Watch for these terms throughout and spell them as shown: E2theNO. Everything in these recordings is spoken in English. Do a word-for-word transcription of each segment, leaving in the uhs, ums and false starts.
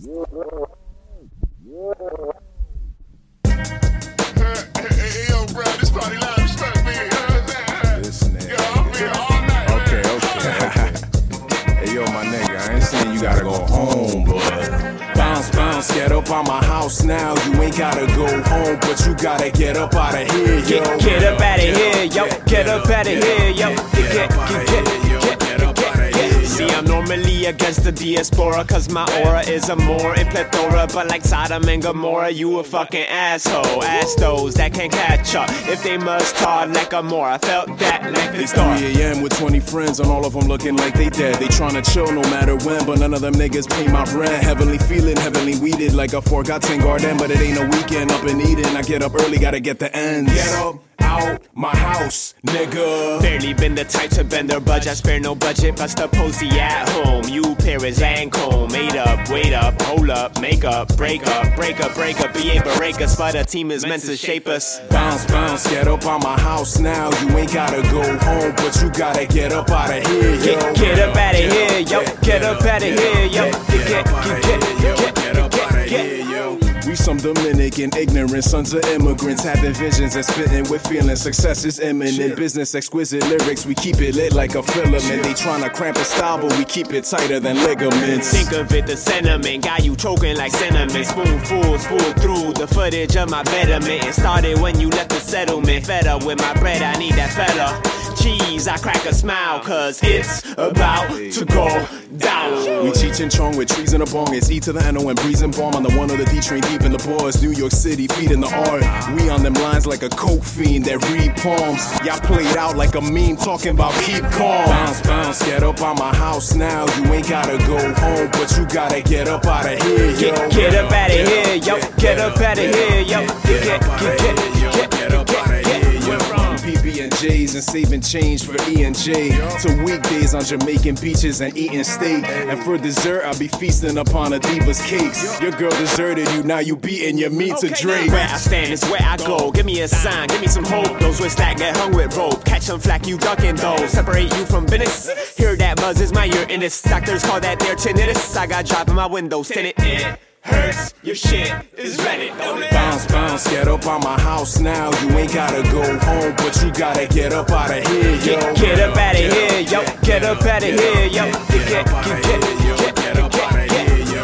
Get up out my house now, you ain't gotta go home, but you gotta get up out of here, yo. Get, get up out of here, yo. Get up out of here, yo. Get up out of here, yo. Get up out of here, yo. See, I'm normally against the diaspora, cause my aura is a more in plethora, but like Sodom and Gomorrah, you a fucking asshole. Ask those that can't catch up, if they must talk like a more. I felt that like this dark. three a.m. with twenty friends, and all of them looking like they dead. They tryna chill no matter when, but none of them niggas pay my rent. Heavenly feeling, heavenly weeded like a forgotten garden, but it ain't a weekend up in Eden. I get up early, gotta get the ends. Get up out my house, nigga. Barely been the type to bend their budget. I spare no budget, bust the posy at home. You Paris and comb. Made up, wait up, hold up, make up, break up, break up, break up, be a break us, but a team is meant to shape us. Bounce, bounce, get up out my house now. You ain't gotta go home, but you gotta get up out of here, yo. Get, get up out of here, yo. Get up out of here, yo. Get, get, get up. We some Dominican, ignorant sons of immigrants, having visions and spitting with feelings. Success is imminent, business exquisite lyrics. We keep it lit like a filament. They tryna cramp a style, but we keep it tighter than ligaments. Think of it, the sentiment got you choking like cinnamon. Spoonfuls pull through the footage of my betterment. It started when you left the settlement. Fed up with my bread, I need that feta cheese. I crack a smile, cause it's about to go down. We Cheech and Chong with trees in a bong. It's E to the N O and breeze and bomb on the one of the D train. Deep in the bars, New York City, feet in the art. We on them lines like a coke fiend that read palms. Y'all played out like a meme talking about keep calm. Bounce, bounce, get up out my house now. You ain't gotta go home, but you gotta get up out of here, yo. Get, get up out of here, yo. Get up out of here, yo. Get, get, get, get up out of here, yo. P B and J's and saving change for E and J. To weekdays on Jamaican beaches and eating steak. And for dessert, I'll be feasting upon a diva's cakes. Your girl deserted you, now you beating your meat okay, to drink. Where I stand is where I go. Give me a sign, give me some hope. Those with slack get hung with rope. Catch them flack, you ducking though. Separate you from business. Hear that buzz is my ear in this. Doctors call that their tinnitus. I got drop in my windows, tinted it. Hurts, your shit is ready. Bounce, bounce, get up out my house now. You ain't gotta go home, but you gotta get up out of here, yo. Get, get up out of here, yo. Get up out of here, yo. Get, get, get, get, get up out of here, yo.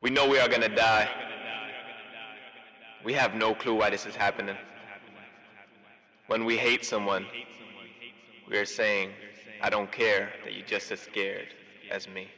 We know we are gonna die. We have no clue why this is happening. When we hate someone, we are saying, I don't care that you're just as scared as me.